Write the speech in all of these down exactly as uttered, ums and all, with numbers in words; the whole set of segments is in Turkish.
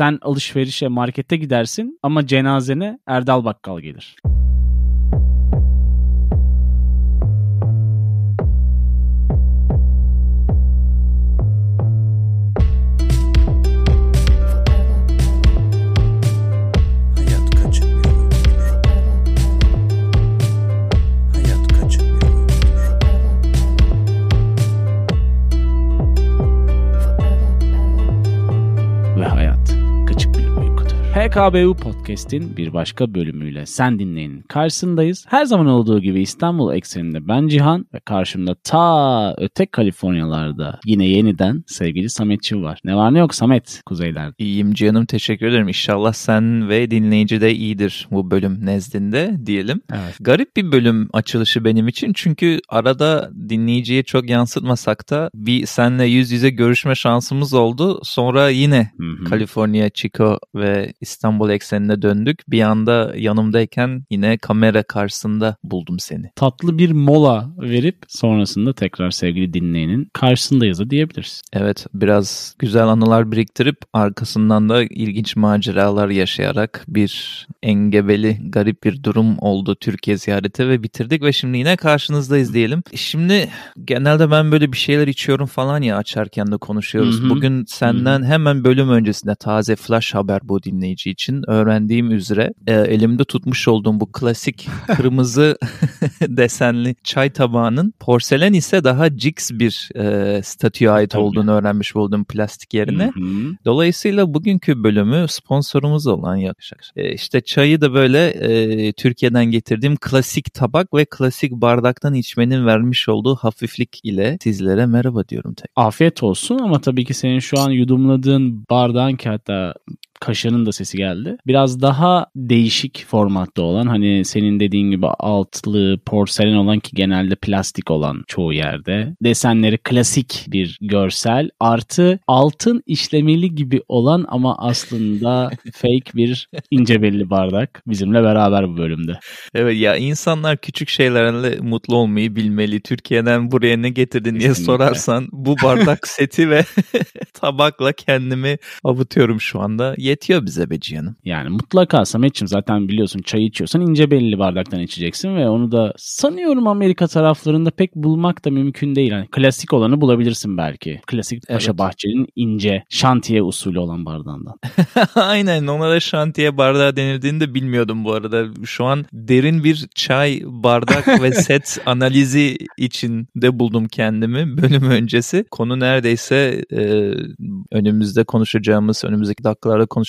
Sen alışverişe, markete gidersin ama cenazene Erdal Bakkal gelir. K B U Podcast'in bir başka bölümüyle Sen Dinleyin'in karşısındayız. Her zaman olduğu gibi İstanbul ekseninde ben Cihan ve karşımda ta öte Kalifornyalarda yine yeniden sevgili Samet Çivar. Ne var ne yok Samet kuzeylerde. İyiyim Cihan'ım, teşekkür ederim. İnşallah sen ve dinleyici de iyidir bu bölüm nezdinde diyelim. Evet. Garip bir bölüm açılışı benim için, çünkü arada dinleyiciye çok yansıtmasak da bir seninle yüz yüze görüşme şansımız oldu. Sonra yine Hı-hı. Kaliforniya, Chico ve İstanbul eksenine döndük. Bir anda yanımdayken yine kamera karşısında buldum seni. Tatlı bir mola verip sonrasında tekrar sevgili dinleyenin karşısındayız diyebiliriz. Evet, biraz güzel anılar biriktirip arkasından da ilginç maceralar yaşayarak bir engebeli garip bir durum oldu Türkiye ziyareti ve bitirdik ve şimdi yine karşınızdayız diyelim. Şimdi genelde ben böyle bir şeyler içiyorum falan ya, açarken de konuşuyoruz. Hı hı. Bugün senden hı hı. hemen bölüm öncesinde taze flash haber bu dinleyici için öğrendiğim üzere e, elimde tutmuş olduğum bu klasik kırmızı desenli çay tabağının porselen ise daha ciks bir e, statüye ait Tabii. olduğunu öğrenmiş olduğum plastik yerine. Hı-hı. Dolayısıyla bugünkü bölümü sponsorumuz olan yaklaşık e, işte çayı da böyle e, Türkiye'den getirdiğim klasik tabak ve klasik bardaktan içmenin vermiş olduğu hafiflik ile sizlere merhaba diyorum. Tek. Afiyet olsun, ama tabii ki senin şu an yudumladığın bardağın ki hatta kaşanın da sesi geldi. Biraz daha değişik formatta olan, hani senin dediğin gibi altlı porselen olan ki genelde plastik olan çoğu yerde. Desenleri klasik bir görsel artı altın işlemeli gibi olan ama aslında fake bir ince belli bardak bizimle beraber bu bölümde. Evet ya, insanlar küçük şeylerle mutlu olmayı bilmeli. Türkiye'den buraya ne getirdin diye Kesinlikle. sorarsan bu bardak seti ve tabakla kendimi avutuyorum şu anda. Yetiyor bize be Cihan'ım. Yani mutlaka Samet'ciğim, zaten biliyorsun çay içiyorsan ince belli bardaktan içeceksin ve onu da sanıyorum Amerika taraflarında pek bulmak da mümkün değil. Yani klasik olanı bulabilirsin belki. Klasik Paşa evet. Bahçeli'nin ince şantiye usulü olan bardağından. Aynen, ona da şantiye bardağı denildiğini de bilmiyordum bu arada. Şu an derin bir çay, bardak ve set analizi içinde buldum kendimi bölüm öncesi. Konu neredeyse e, önümüzde konuşacağımız, önümüzdeki dakikalarda konuşacağımız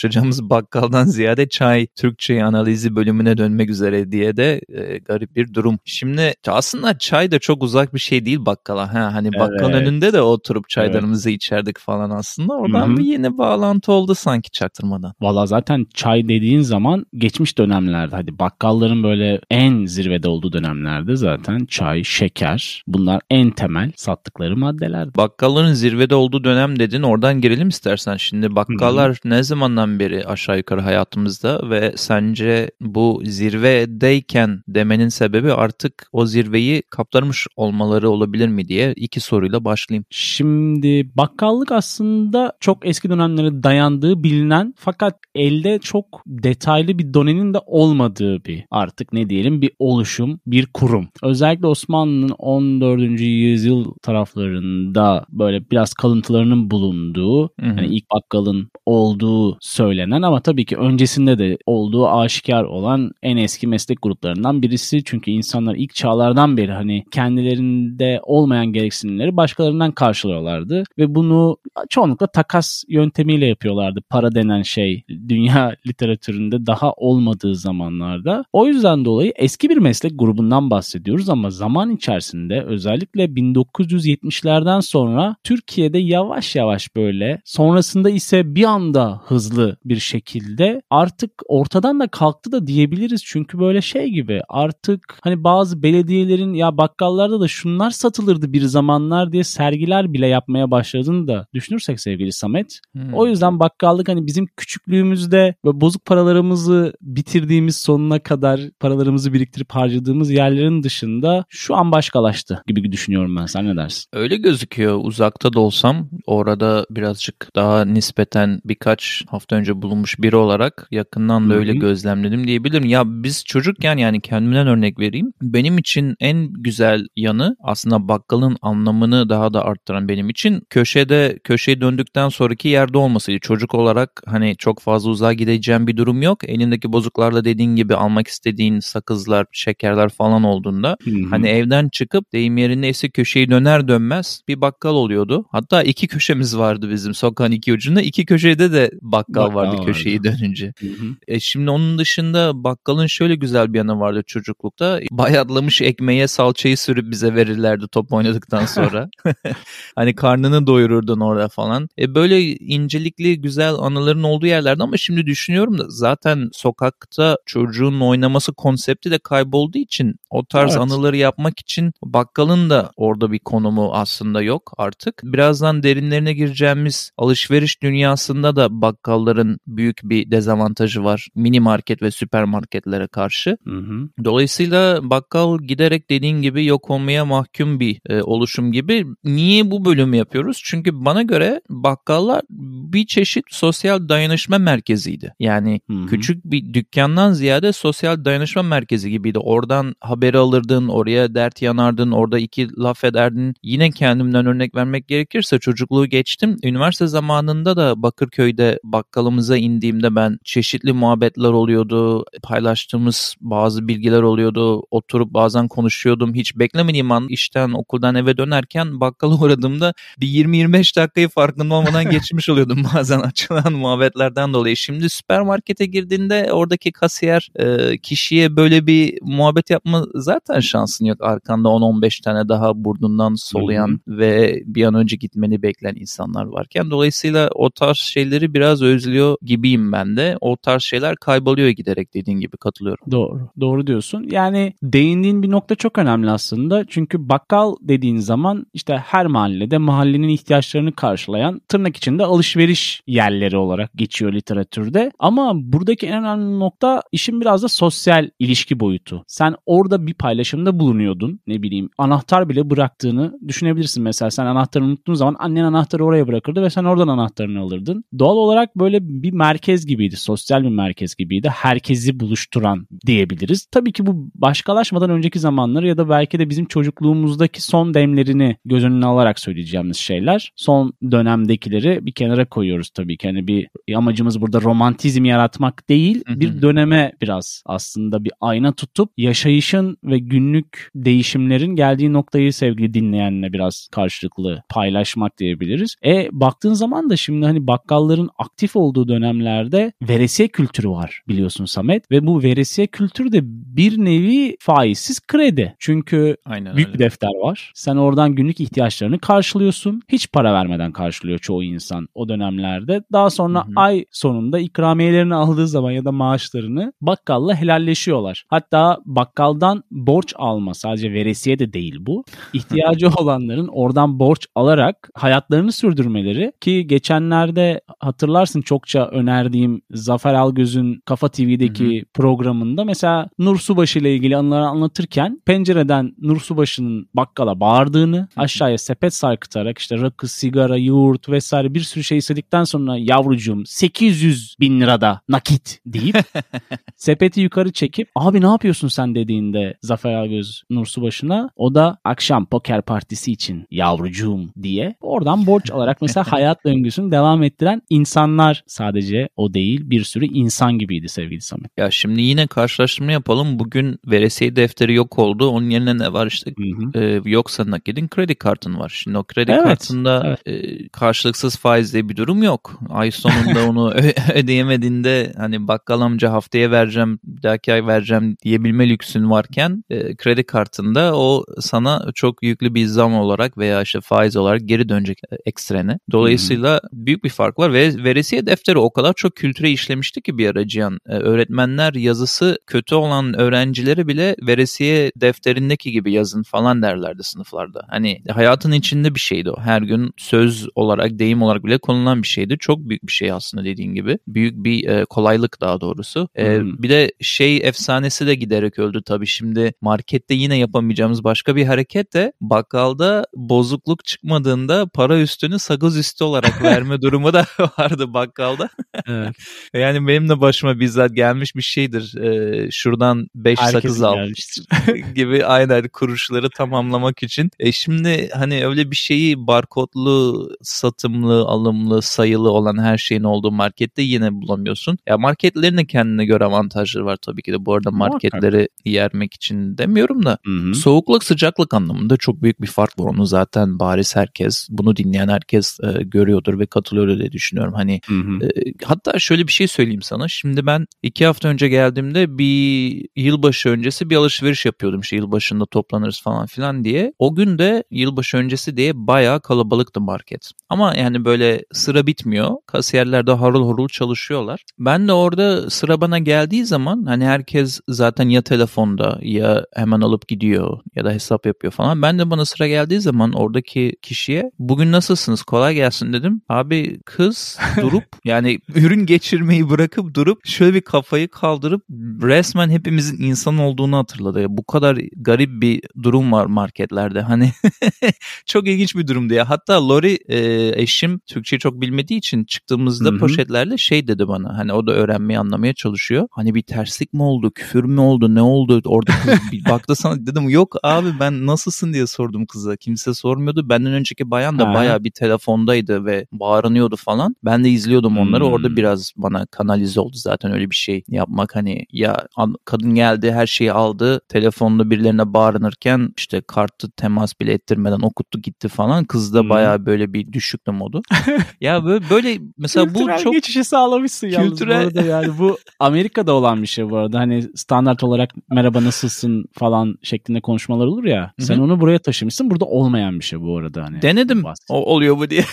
bakkaldan ziyade çay, Türkçe analizi bölümüne dönmek üzere diye de e, garip bir durum. Şimdi aslında çay da çok uzak bir şey değil bakkala. Ha, hani evet. bakkalın önünde de oturup çaylarımızı evet. içerdik falan aslında. Oradan Hı-hı. bir yeni bağlantı oldu sanki çaktırmadan. Valla zaten çay dediğin zaman geçmiş dönemlerde, hadi bakkalların böyle en zirvede olduğu dönemlerde zaten çay, şeker, bunlar en temel sattıkları maddeler. Bakkalların zirvede olduğu dönem dedin, oradan girelim istersen. Şimdi bakkallar Hı-hı. ne zaman zamandan beri aşağı yukarı hayatımızda ve sence bu zirvedeyken demenin sebebi artık o zirveyi kaptırmış olmaları olabilir mi diye iki soruyla başlayayım. Şimdi bakkallık aslında çok eski dönemlere dayandığı bilinen fakat elde çok detaylı bir donenin de olmadığı bir, artık ne diyelim, bir oluşum, bir kurum. Özellikle Osmanlı'nın on dördüncü yüzyıl taraflarında böyle biraz kalıntılarının bulunduğu, yani ilk bakkalın olduğu söylenen ama tabii ki öncesinde de olduğu aşikar olan en eski meslek gruplarından birisi. Çünkü insanlar ilk çağlardan beri hani kendilerinde olmayan gereksinimleri başkalarından karşılıyorlardı ve bunu çoğunlukla takas yöntemiyle yapıyorlardı. Para denen şey dünya literatüründe daha olmadığı zamanlarda. O yüzden dolayı eski bir meslek grubundan bahsediyoruz ama zaman içerisinde özellikle bin dokuz yüz yetmişlerden sonra Türkiye'de yavaş yavaş, böyle sonrasında ise bir anda hızlı hızlı bir şekilde artık ortadan da kalktı da diyebiliriz. Çünkü böyle şey gibi, artık hani bazı belediyelerin ya bakkallarda da şunlar satılırdı bir zamanlar diye sergiler bile yapmaya başladığını da düşünürsek sevgili Samet. Hmm. O yüzden bakkallık hani bizim küçüklüğümüzde ve bozuk paralarımızı bitirdiğimiz, sonuna kadar paralarımızı biriktirip harcadığımız yerlerin dışında şu an başkalaştı gibi düşünüyorum ben. Sen ne dersin? Öyle gözüküyor. Uzakta da olsam orada birazcık daha nispeten birkaç hafta hafta önce bulunmuş biri olarak yakından da öyle gözlemledim diyebilirim. Ya biz çocukken, yani kendimden örnek vereyim. Benim için en güzel yanı, aslında bakkalın anlamını daha da arttıran benim için, köşede köşeye döndükten sonraki yerde olmasıydı. Çocuk olarak hani çok fazla uzağa gideceğim bir durum yok. Elindeki bozuklarla dediğin gibi almak istediğin sakızlar, şekerler falan olduğunda Hı-hı. hani evden çıkıp deyim yerindeyse köşeyi döner dönmez bir bakkal oluyordu. Hatta iki köşemiz vardı bizim sokağın iki ucunda. İki köşede de bakkal, bakkal vardı, vardı köşeyi dönünce. E şimdi onun dışında bakkalın şöyle güzel bir yanı vardı çocuklukta. Bayatlamış ekmeğe salçayı sürüp bize verirlerdi top oynadıktan sonra. Hani karnını doyururdun orada falan. E böyle incelikli güzel anıların olduğu yerlerde, ama şimdi düşünüyorum da zaten sokakta çocuğun oynaması konsepti de kaybolduğu için o tarz evet. anıları yapmak için bakkalın da orada bir konumu aslında yok artık. Birazdan derinlerine gireceğimiz alışveriş dünyasında da bakkalların büyük bir dezavantajı var mini market ve süpermarketlere karşı. Hı hı. Dolayısıyla bakkal giderek dediğin gibi yok olmaya mahkum bir e, oluşum gibi. Niye bu bölümü yapıyoruz? Çünkü bana göre bakkallar bir çeşit sosyal dayanışma merkeziydi. Yani hı hı. küçük bir dükkandan ziyade sosyal dayanışma merkezi gibiydi. Oradan haberi alırdın, oraya dert yanardın, orada iki laf ederdin. Yine kendimden örnek vermek gerekirse çocukluğu geçtim. Üniversite zamanında da Bakırköy'de bakkalımıza indiğimde ben çeşitli muhabbetler oluyordu. Paylaştığımız bazı bilgiler oluyordu. Oturup bazen konuşuyordum. Hiç beklemediğim an işten, okuldan eve dönerken bakkala uğradığımda bir yirmi yirmi beş dakikayı farkında olmadan geçmiş oluyordum bazen açılan muhabbetlerden dolayı. Şimdi süpermarkete girdiğinde oradaki kasiyer e, kişiye böyle bir muhabbet yapma zaten şansın yok. Arkanda on on beş tane daha burnundan soluyan Hı-hı. ve bir an önce gitmeni bekleyen insanlar varken, dolayısıyla o tarz şeyleri biraz özlüyor gibiyim ben de. O tarz şeyler kayboluyor giderek, dediğin gibi katılıyorum. Doğru. Doğru diyorsun. Yani değindiğin bir nokta çok önemli aslında. Çünkü bakkal dediğin zaman işte her mahallede mahallenin ihtiyaçlarını karşılayan, tırnak içinde alışveriş yerleri olarak geçiyor literatürde. Ama buradaki en önemli nokta işin biraz da sosyal ilişki boyutu. Sen orada bir paylaşımda bulunuyordun. Ne bileyim, anahtar bile bıraktığını düşünebilirsin mesela. Sen anahtarı unuttuğun zaman annen anahtarı oraya bırakırdı ve sen oradan anahtarını alırdın. Doğal olarak böyle bir merkez gibiydi. Sosyal bir merkez gibiydi. Herkesi buluşturan diyebiliriz. Tabii ki bu başkalaşmadan önceki zamanları ya da belki de bizim çocukluğumuzdaki son demlerini göz önüne alarak söyleyeceğimiz şeyler. Son dönemdekileri bir kenara koyuyoruz tabii ki. Hani bir amacımız burada romantizm yaratmak değil. Bir döneme biraz aslında bir ayna tutup yaşayışın ve günlük değişimlerin geldiği noktayı sevgili dinleyenle biraz karşılıklı paylaşmak diyebiliriz. E baktığın zaman da şimdi hani bakkalların aktif olduğu dönemlerde veresiye kültürü var biliyorsun Samet, ve bu veresiye kültürü de bir nevi faizsiz kredi. Çünkü Aynen büyük öyle. bir defter var. Sen oradan günlük ihtiyaçlarını karşılıyorsun. Hiç para vermeden karşılıyor çoğu insan o dönemlerde. Daha sonra Hı-hı. ay sonunda ikramiyelerini aldığı zaman ya da maaşlarını bakkalla helalleşiyorlar. Hatta bakkaldan borç alma, sadece veresiye de değil bu. İhtiyacı olanların oradan borç alarak hayatlarını sürdürmeleri, ki geçenlerde hatırlarsın çokça önerdiğim Zafer Algöz'ün Kafa T V'deki Hı-hı. programında mesela Nursubaşı ile ilgili anıları anlatırken pencereden Nursubası'nın bakkala bağırdığını, aşağıya sepet sarkıtarak işte rakı, sigara, yoğurt vesaire bir sürü şey istedikten sonra yavrucuğum sekiz yüz bin lirada nakit deyip sepeti yukarı çekip abi ne yapıyorsun sen dediğinde Zafer Algöz Nursubaşı'na, o da akşam poker partisi için yavrucuğum diye oradan borç alarak mesela hayat döngüsünü devam ettiren insanlar, sadece o değil bir sürü insan gibiydi sevgili Samet. Ya şimdi yine karşılaştırma yapalım. Bugün veresiye defteri yok oldu. Onun yerine ne var işte? Hı hı. E, yoksa nakidin kredi kartın var. Şimdi o kredi evet, kartında evet. E, karşılıksız faiz diye bir durum yok. Ay sonunda onu ö- ödeyemediğinde hani bakkal amca haftaya vereceğim, bir dahaki ay vereceğim diyebilme lüksün varken e, kredi kartında o sana çok yüklü bir zam olarak veya işte faiz olarak geri dönecek ekstrene. Dolayısıyla hı hı. büyük bir fark var ve veresiye defteri o kadar çok kültüre işlemişti ki bir ara Cihan. E, öğretmenler yazısı kötü olan öğrencileri bile veresiye defterindeki gibi yazın falan derlerdi sınıflarda. Hani hayatın içinde bir şeydi o. Her gün söz olarak, deyim olarak bile konulan bir şeydi. Çok büyük bir şey aslında dediğin gibi. Büyük bir e, kolaylık daha doğrusu. E, hmm. Bir de şey efsanesi de giderek öldü tabii. Şimdi markette yine yapamayacağımız başka bir hareket de bakkalda bozukluk çıkmadığında para üstünü sakız üstü olarak verme durumu da vardı. Bak, bakkalda. Evet. Yani benim de başıma bizzat gelmiş bir şeydir. Ee, şuradan beş sakız almıştır gibi aynen kuruşları tamamlamak için. E şimdi hani öyle bir şeyi barkodlu, satımlı, alımlı, sayılı olan her şeyin olduğu markette yine bulamıyorsun. Ya marketlerin de kendine göre avantajları var tabii ki de. Bu arada marketleri yermek için demiyorum da. Hı-hı. Soğukluk, sıcaklık anlamında çok büyük bir fark var. Onu zaten bariz herkes, bunu dinleyen herkes e, görüyordur ve katılıyordur diye düşünüyorum. Hani hı hı. E, hatta şöyle bir şey söyleyeyim sana. Şimdi ben iki hafta önce geldiğimde bir yılbaşı öncesi bir alışveriş yapıyordum. İşte yılbaşında toplanırız falan filan diye. O gün de yılbaşı öncesi diye bayağı kalabalıktı market. Ama yani böyle sıra bitmiyor. Kasiyerler de harıl harıl çalışıyorlar. Ben de orada sıra bana geldiği zaman hani herkes zaten ya telefonda ya hemen alıp gidiyor ya da hesap yapıyor falan. Ben de bana sıra geldiği zaman oradaki kişiye bugün nasılsınız kolay gelsin dedim. Abi kız durup yani ürün geçirmeyi bırakıp durup şöyle bir kafayı kaldırıp resmen hepimizin insan olduğunu hatırladı. Ya, bu kadar garip bir durum var marketlerde. Hani çok ilginç bir durumdu ya. Hatta Lori e, eşim Türkçeyi çok bilmediği için çıktığımızda Hı-hı. poşetlerle şey dedi bana. Hani o da öğrenmeyi anlamaya çalışıyor. Hani bir terslik mi oldu? Küfür mü oldu? Ne oldu? Orada bir baktı sana dedim yok abi ben nasılsın diye sordum kıza. Kimse sormuyordu. Benden önceki bayan da bayağı bir telefondaydı ve bağırınıyordu falan. Ben de izliyordum onları. Hmm. Orada biraz bana kanalize oldu zaten öyle bir şey yapmak. Hani ya kadın geldi her şeyi aldı. Telefonla birilerine bağırınırken işte kartı temas bile ettirmeden okuttu gitti falan. Kız da hmm. bayağı böyle bir düşüklü modu. ya böyle, böyle mesela kültürel bu çok... geçişi sağlamışsın yalnız kültürel... bu arada yani. Bu Amerika'da olan bir şey bu arada. Hani standart olarak merhaba nasılsın falan şeklinde konuşmalar olur ya. Sen Hı-hı. onu buraya taşımışsın. Burada olmayan bir şey bu arada. Hani denedim o, oluyor bu diye.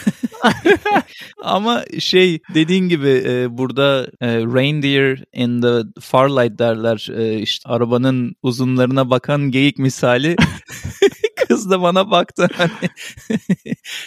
Ama şey dediğin gibi e, burada e, reindeer in the farlight derler. E, işte arabanın uzunlarına bakan geyik misali. Kız da bana baktı hani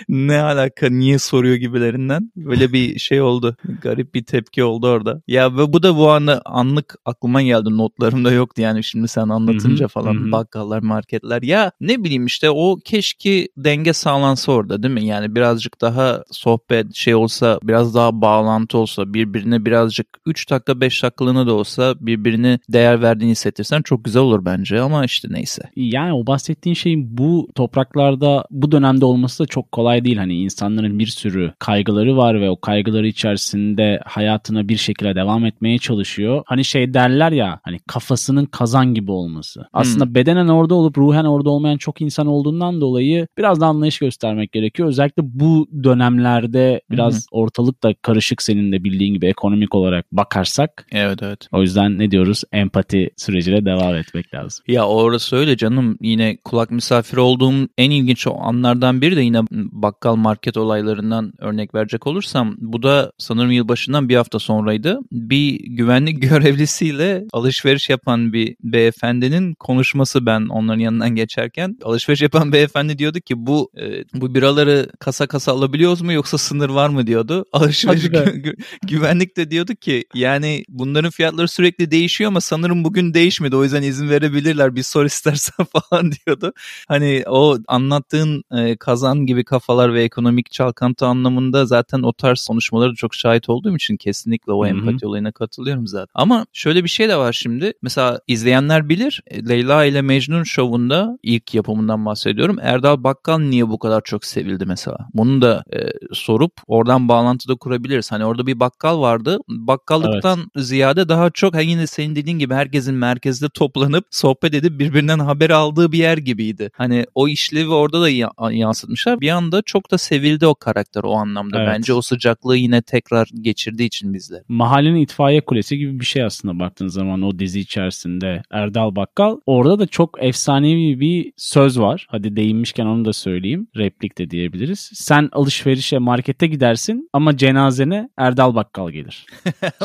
ne alaka niye soruyor gibilerinden böyle bir şey oldu garip bir tepki oldu orada ya ve bu da bu anı anlık aklıma geldi notlarımda yoktu yani şimdi sen anlatınca falan Hı-hı. bakkallar marketler ya ne bileyim işte o keşke denge sağlansa orada değil mi yani birazcık daha sohbet şey olsa biraz daha bağlantı olsa birbirine birazcık üç dakika beş dakikalığına da olsa birbirine değer verdiğini hissettirsen çok güzel olur bence ama işte neyse. Yani o bahsettiğin şeyin bu Bu topraklarda bu dönemde olması da çok kolay değil. Hani insanların bir sürü kaygıları var ve o kaygıları içerisinde hayatına bir şekilde devam etmeye çalışıyor. Hani şey derler ya hani kafasının kazan gibi olması. Aslında hmm. bedenen orada olup ruhen orada olmayan çok insan olduğundan dolayı biraz da anlayış göstermek gerekiyor. Özellikle bu dönemlerde biraz hmm. ortalık da karışık senin de bildiğin gibi ekonomik olarak bakarsak. Evet evet. O yüzden ne diyoruz? Empati süreciyle devam etmek lazım. Ya orası öyle canım. Yine kulak misafir olduğum en ilginç o anlardan biri de yine bakkal market olaylarından örnek verecek olursam bu da sanırım yılbaşından bir hafta sonraydı. Bir güvenlik görevlisiyle alışveriş yapan bir beyefendinin konuşması ben onların yanından geçerken alışveriş yapan beyefendi diyordu ki bu e, bu biraları kasa kasa alabiliyoruz mu yoksa sınır var mı diyordu. Alışveriş gü- güvenlik de diyordu ki yani bunların fiyatları sürekli değişiyor ama sanırım bugün değişmedi o yüzden izin verebilirler bir sor istersen falan diyordu. Hani Hani o anlattığın e, kazan gibi kafalar ve ekonomik çalkantı anlamında zaten o tarz konuşmalara çok şahit olduğum için kesinlikle o Hı-hı. empati olayına katılıyorum zaten. Ama şöyle bir şey de var şimdi. Mesela izleyenler bilir. Leyla ile Mecnun şovunda ilk yapımından bahsediyorum. Erdal Bakkal niye bu kadar çok sevildi mesela? Bunu da e, sorup oradan bağlantıda kurabiliriz. Hani orada bir bakkal vardı. Bakkallıktan evet. ziyade daha çok hani yine senin dediğin gibi herkesin merkezde toplanıp sohbet edip birbirinden haber aldığı bir yer gibiydi. Hani Hani o işlevi orada da yansıtmışlar. Bir anda çok da sevildi o karakter o anlamda. Evet. Bence o sıcaklığı yine tekrar geçirdiği için bizde. Mahallenin itfaiye kulesi gibi bir şey aslında baktığın zaman o dizi içerisinde Erdal Bakkal. Orada da çok efsanevi bir söz var. Hadi değinmişken onu da söyleyeyim. Replik de diyebiliriz. Sen alışverişe markete gidersin ama cenazene Erdal Bakkal gelir.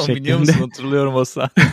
şeklinde... Biliyor musun? Hatırlıyorum o sahne.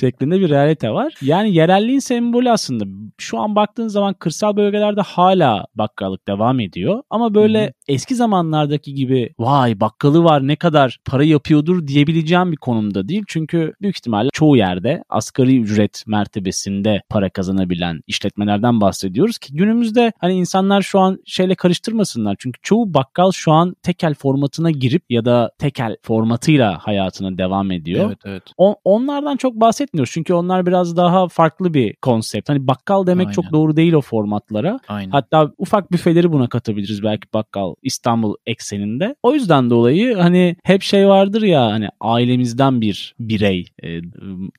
şeklinde bir realite var. Yani yerelliğin sembolü aslında. Şu an baktığın zaman kırsal kırsal bölgelerde hala bakkallık devam ediyor. Ama böyle Hı-hı. eski zamanlardaki gibi vay bakkalı var ne kadar para yapıyordur diyebileceğim bir konumda değil. Çünkü büyük ihtimalle çoğu yerde asgari ücret mertebesinde para kazanabilen işletmelerden bahsediyoruz ki günümüzde hani insanlar şu an şeyle karıştırmasınlar. Çünkü çoğu bakkal şu an tekel formatına girip ya da tekel formatıyla hayatına devam ediyor. Evet, evet. O, onlardan çok bahsetmiyoruz. Çünkü onlar biraz daha farklı bir konsept. Hani bakkal demek Aynen. çok doğru değil o formatlara. Aynen. Hatta ufak büfeleri buna katabiliriz belki bakkal İstanbul ekseninde. O yüzden dolayı hani hep şey vardır ya hani ailemizden bir birey e,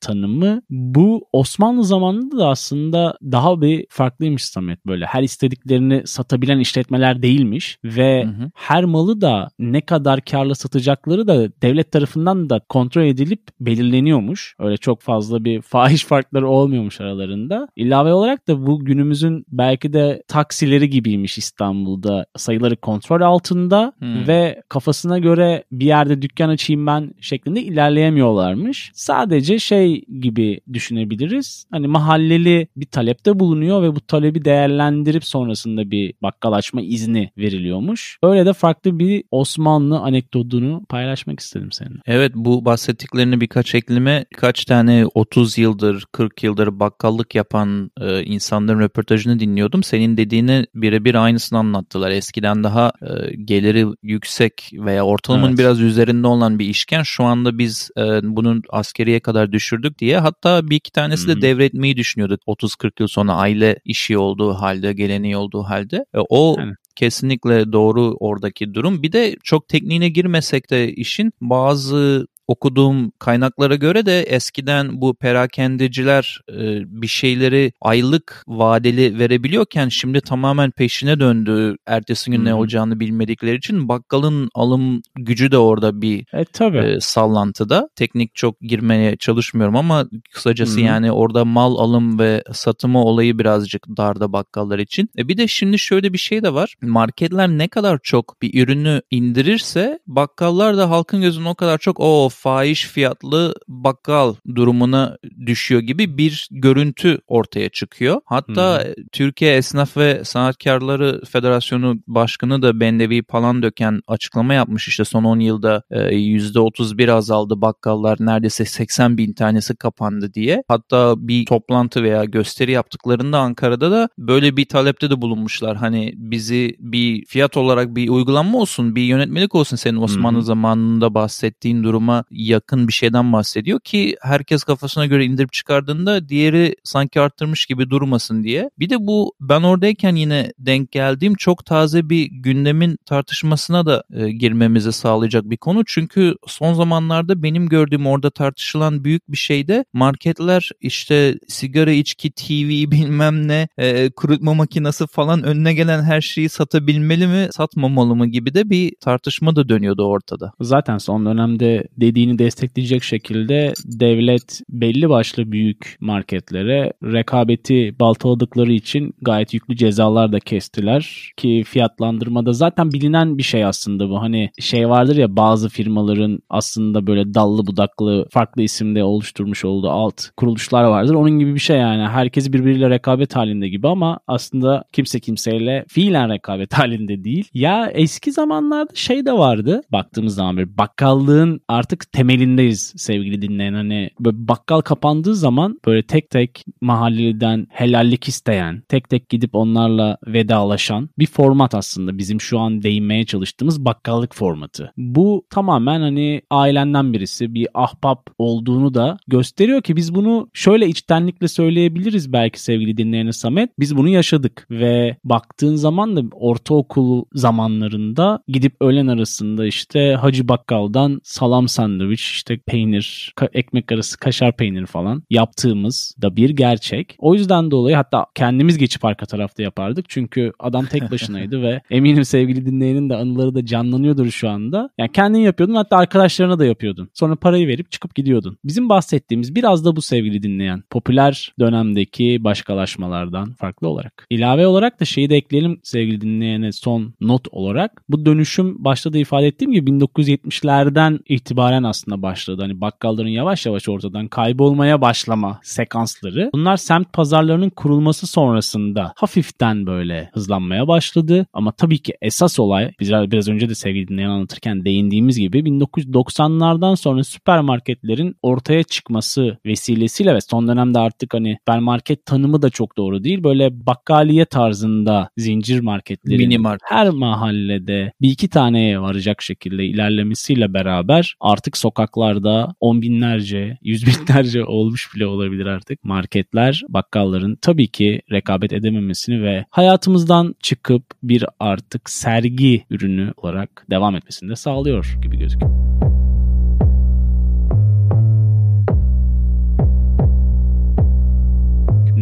tanımı. Bu Osmanlı zamanında da aslında daha bir farklıymış Samet böyle. Her istediklerini satabilen işletmeler değilmiş ve hı hı. her malı da ne kadar karla satacakları da devlet tarafından da kontrol edilip belirleniyormuş. Öyle çok fazla bir fahiş farkları olmuyormuş aralarında. İlave olarak da bu günümüzün belki de taksileri gibiymiş İstanbul'da. Sayıları kontrol altında hmm. ve kafasına göre bir yerde dükkan açayım ben şeklinde ilerleyemiyorlarmış. Sadece şey gibi düşünebiliriz. Hani mahalleli bir talepte bulunuyor ve bu talebi değerlendirip sonrasında bir bakkal açma izni veriliyormuş. Öyle de farklı bir Osmanlı anekdotunu paylaşmak istedim seninle. Evet bu bahsettiklerini birkaç ekleme kaç tane otuz yıldır kırk yıldır bakkallık yapan e, insanların röportajını dinliyordum. Senin dediğini birebir aynısını anlattılar. Eskiden daha e, geliri yüksek veya ortalamanın evet. biraz üzerinde olan bir işken şu anda biz e, bunun askeriye kadar düşürdük diye hatta bir iki tanesi de devretmeyi düşünüyordu. otuz kırk yıl sonra aile işi olduğu halde, geleneği olduğu halde. E, o evet. kesinlikle doğru oradaki durum. Bir de çok tekniğine girmesek de işin bazı okuduğum kaynaklara göre de eskiden bu perakendeciler e, bir şeyleri aylık vadeli verebiliyorken şimdi tamamen peşine döndü. Ertesi gün hmm. ne olacağını bilmedikleri için bakkalın alım gücü de orada bir e, tabii. E, sallantıda. Teknik çok girmeye çalışmıyorum ama kısacası hmm. yani orada mal alım ve satımı olayı birazcık darda bakkallar için. E, bir de şimdi şöyle bir şey de var. Marketler ne kadar çok bir ürünü indirirse bakkallar da halkın gözünün o kadar çok o fahiş fiyatlı bakkal durumuna düşüyor gibi bir görüntü ortaya çıkıyor. Hatta hmm. Türkiye Esnaf ve Sanatkarları Federasyonu Başkanı da Bendevi Palandöken açıklama yapmış. İşte son on yılda yüzde otuz bir azaldı bakkallar. Neredeyse seksen bin tanesi kapandı diye. Hatta bir toplantı veya gösteri yaptıklarında Ankara'da da böyle bir talepte de bulunmuşlar. Hani bizi bir fiyat olarak bir uygulanma olsun, bir yönetmelik olsun senin Osmanlı hmm. zamanında bahsettiğin durum yakın bir şeyden bahsediyor ki herkes kafasına göre indirip çıkardığında diğeri sanki arttırmış gibi durmasın diye. Bir de bu ben oradayken yine denk geldiğim çok taze bir gündemin tartışmasına da e, girmemizi sağlayacak bir konu. Çünkü son zamanlarda benim gördüğüm orada tartışılan büyük bir şey de marketler işte sigara, içki, T V bilmem ne, e, kurutma makinesi falan önüne gelen her şeyi satabilmeli mi, satmamalı mı gibi de bir tartışma da dönüyordu ortada. Zaten son dönemde dediğini destekleyecek şekilde devlet belli başlı büyük marketlere rekabeti baltaladıkları için gayet yüklü cezalar da kestiler ki fiyatlandırmada zaten bilinen bir şey aslında bu. Hani şey vardır ya bazı firmaların aslında böyle dallı budaklı farklı isimde oluşturmuş olduğu alt kuruluşlar vardır. Onun gibi bir şey yani. Herkes birbiriyle rekabet halinde gibi ama aslında kimse kimseyle fiilen rekabet halinde değil. Ya eski zamanlarda şey de vardı. Baktığımız zaman bir bakkallığın artık temelindeyiz sevgili dinleyen. Hani böyle bakkal kapandığı zaman böyle tek tek mahalleden helallik isteyen, tek tek gidip onlarla vedalaşan bir format aslında bizim şu an değinmeye çalıştığımız bakkallık formatı. Bu tamamen hani ailenden birisi, bir ahbap olduğunu da gösteriyor ki biz bunu şöyle içtenlikle söyleyebiliriz belki sevgili dinleyen Samet. Biz bunu yaşadık ve baktığın zaman da ortaokul zamanlarında gidip öğlen arasında işte Hacı Bakkal'dan salam sandviç, işte peynir, ekmek arası kaşar peyniri falan yaptığımız da bir gerçek. O yüzden dolayı hatta kendimiz geçip arka tarafta yapardık. Çünkü adam tek başınaydı ve eminim sevgili dinleyenin de anıları da canlanıyordur şu anda. Yani kendin yapıyordun, hatta arkadaşlarına da yapıyordun. Sonra parayı verip çıkıp gidiyordun. Bizim bahsettiğimiz biraz da bu sevgili dinleyen. Popüler dönemdeki başkalaşmalardan farklı olarak. İlave olarak da şeyi de ekleyelim sevgili dinleyene son not olarak. Bu dönüşüm başta da ifade ettiğim gibi bin dokuz yüz yetmişlerden itibaren şeyden aslında başladı. Hani bakkalların yavaş yavaş ortadan kaybolmaya başlama sekansları. Bunlar semt pazarlarının kurulması sonrasında hafiften böyle hızlanmaya başladı. Ama tabii ki esas olay, bizler biraz önce de sevgili dinleyen anlatırken değindiğimiz gibi bin dokuz yüz doksanlardan sonra süpermarketlerin ortaya çıkması vesilesiyle ve son dönemde artık hani süpermarket tanımı da çok doğru değil. Böyle bakkaliye tarzında zincir marketlerin mini market, her mahallede bir iki taneye varacak şekilde ilerlemesiyle beraber artık sokaklarda on binlerce, yüz binlerce olmuş bile olabilir artık marketler bakkalların tabii ki rekabet edememesini ve hayatımızdan çıkıp bir artık sergi ürünü olarak devam etmesini de sağlıyor gibi gözüküyor.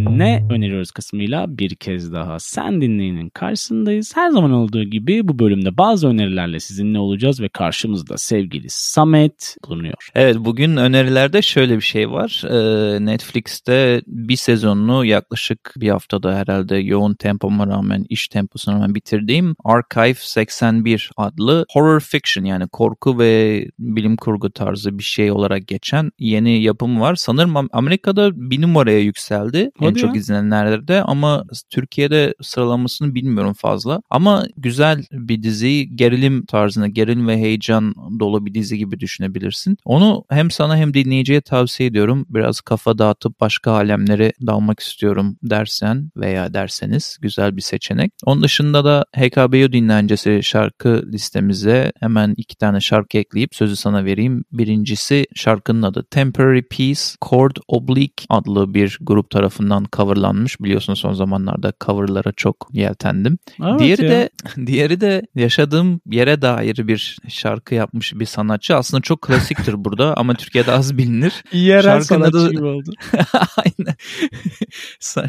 Ne öneriyoruz kısmıyla bir kez daha Sen Dinleyin'in karşısındayız. Her zaman olduğu gibi bu bölümde bazı önerilerle sizinle olacağız ve karşımızda sevgili Samet bulunuyor. Evet, bugün önerilerde şöyle bir şey var. Ee, Netflix'te bir sezonunu yaklaşık bir haftada herhalde yoğun tempoma rağmen, iş temposuna rağmen bitirdiğim Archive seksen bir adlı horror fiction, yani korku ve bilim kurgu tarzı bir şey olarak geçen yeni yapım var. Sanırım Amerika'da bir numaraya yükseldi. Hadi en çok izlenenlerde, ama Türkiye'de sıralamasını bilmiyorum fazla. Ama güzel bir dizi, gerilim tarzında, gerilim ve heyecan dolu bir dizi gibi düşünebilirsin. Onu hem sana hem dinleyiciye tavsiye ediyorum. Biraz kafa dağıtıp başka alemlere dalmak istiyorum dersen veya derseniz güzel bir seçenek. Onun dışında da H K B U dinlencesi şarkı listemize hemen iki tane şarkı ekleyip sözü sana vereyim. Birincisi, şarkının adı Temporary Peace, Chord Oblique adlı bir grup tarafından coverlanmış. Biliyorsunuz son zamanlarda coverlara çok yeltendim. Evet, diğeri ya. de diğeri de yaşadığım yere dair bir şarkı yapmış bir sanatçı. Aslında çok klasiktir burada ama Türkiye'de az bilinir. Yerel sanatçı adı... gibi oldu. Aynen.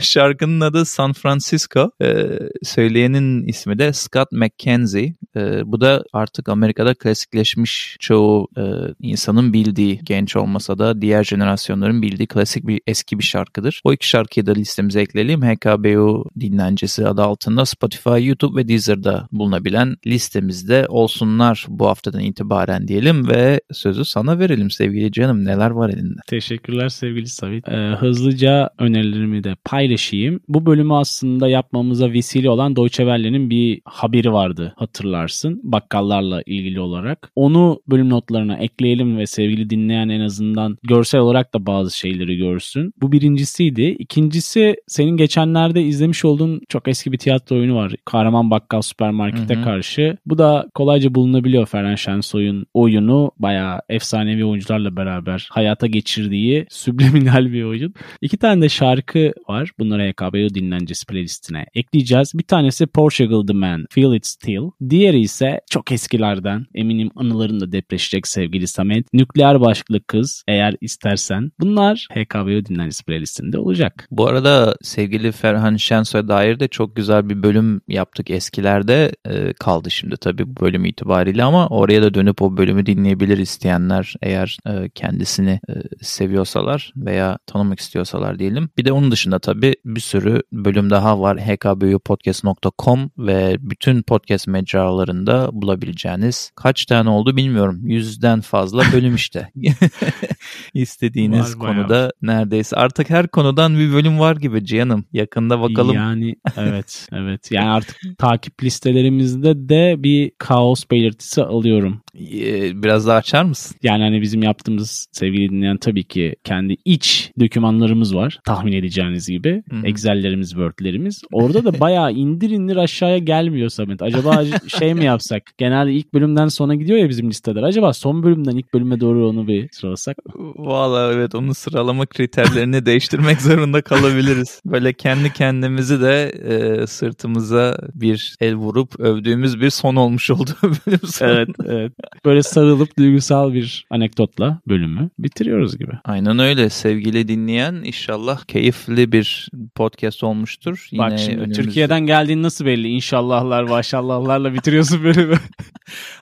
Şarkının adı San Francisco. Ee, söyleyenin ismi de Scott McKenzie. Ee, bu da artık Amerika'da klasikleşmiş, çoğu e, insanın bildiği, genç olmasa da diğer jenerasyonların bildiği klasik bir eski bir şarkıdır. O iki şarkı ki de listemize ekleyelim. H K B U dinlencesi adı altında Spotify, YouTube ve Deezer'da bulunabilen listemizde olsunlar bu haftadan itibaren diyelim ve sözü sana verelim sevgili canım. Neler var elinde? Teşekkürler sevgili Savit. Ee, hızlıca önerilerimi de paylaşayım. Bu bölümü aslında yapmamıza vesile olan Deutsche Welle'nin bir haberi vardı, hatırlarsın. Bakkallarla ilgili olarak. Onu bölüm notlarına ekleyelim ve sevgili dinleyen en azından görsel olarak da bazı şeyleri görsün. Bu birincisiydi. İkinci İkincisi, senin geçenlerde izlemiş olduğun çok eski bir tiyatro oyunu var. Kahraman Bakkal Süpermarkette Karşı. Bu da kolayca bulunabiliyor. Ferhan Şensoy'un oyunu, bayağı efsanevi oyuncularla beraber hayata geçirdiği subliminal bir oyun. İki tane de şarkı var. Bunları H K B U dinlencesi playlistine ekleyeceğiz. Bir tanesi Portugal The Man, Feel It Still. Diğeri ise çok eskilerden. Eminim anıların da depreşecek sevgili Samet. Nükleer Başlıklı Kız, eğer istersen. Bunlar H K B U dinlencesi playlistinde olacak. Bu arada sevgili Ferhan Şensoy'a dair de çok güzel bir bölüm yaptık eskilerde. E, kaldı şimdi tabii bu bölüm itibariyle, ama oraya da dönüp o bölümü dinleyebilir isteyenler, eğer e, kendisini e, seviyorsalar veya tanımak istiyorsalar diyelim. Bir de onun dışında tabii bir sürü bölüm daha var. h k b u podcast nokta com ve bütün podcast mecralarında bulabileceğiniz, kaç tane oldu bilmiyorum, yüzden fazla bölüm işte. İstediğiniz var, konuda bayağı. Neredeyse artık her konudan bir bölüm var gibi Cihan'ım. Yakında bakalım. Yani evet. evet. Yani artık takip listelerimizde de bir kaos belirtisi alıyorum. Ee, biraz daha açar mısın? Yani hani bizim yaptığımız sevgili dinleyen tabii ki kendi iç dokümanlarımız var. Tahmin edeceğiniz gibi. Hı-hı. Excel'lerimiz, Word'lerimiz. Orada da bayağı indir indir aşağıya gelmiyor Samet. Acaba şey mi yapsak? Genelde ilk bölümden sona gidiyor ya bizim listeler. Acaba son bölümden ilk bölüme doğru onu bir sıralasak mı? Valla evet, onun sıralama kriterlerini değiştirmek zorunda kalabiliriz. Böyle kendi kendimizi de e, sırtımıza bir el vurup övdüğümüz bir son olmuş oldu bölüm sonunda. Evet, evet. Böyle sarılıp duygusal bir anekdotla bölümü bitiriyoruz gibi. Aynen öyle. Sevgili dinleyen, inşallah keyifli bir podcast olmuştur. Yine bak şimdi önümüzde... Türkiye'den geldiğin nasıl belli? İnşallahlar, maşallahlarla bitiriyorsun bölümü.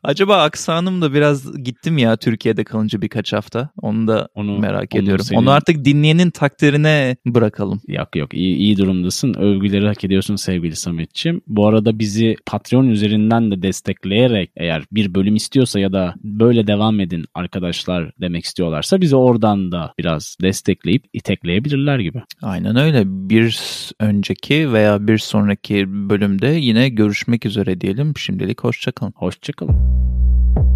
Acaba aksanım da biraz gittim ya Türkiye'de kalınca birkaç hafta. Onu da onu, merak onu ediyorum. Senin... Onu artık dinleyenin takdirine bırakalım. Yok yok, iyi, iyi durumdasın. Övgüleri hak ediyorsun sevgili Sametçiğim. Bu arada bizi Patreon üzerinden de destekleyerek, eğer bir bölüm istiyorsanız istiyorsa ya da böyle devam edin arkadaşlar demek istiyorlarsa bizi oradan da biraz destekleyip itekleyebilirler gibi. Aynen öyle. Bir önceki veya bir sonraki bölümde yine görüşmek üzere diyelim. Şimdilik hoşça kalın. Hoşça kalın.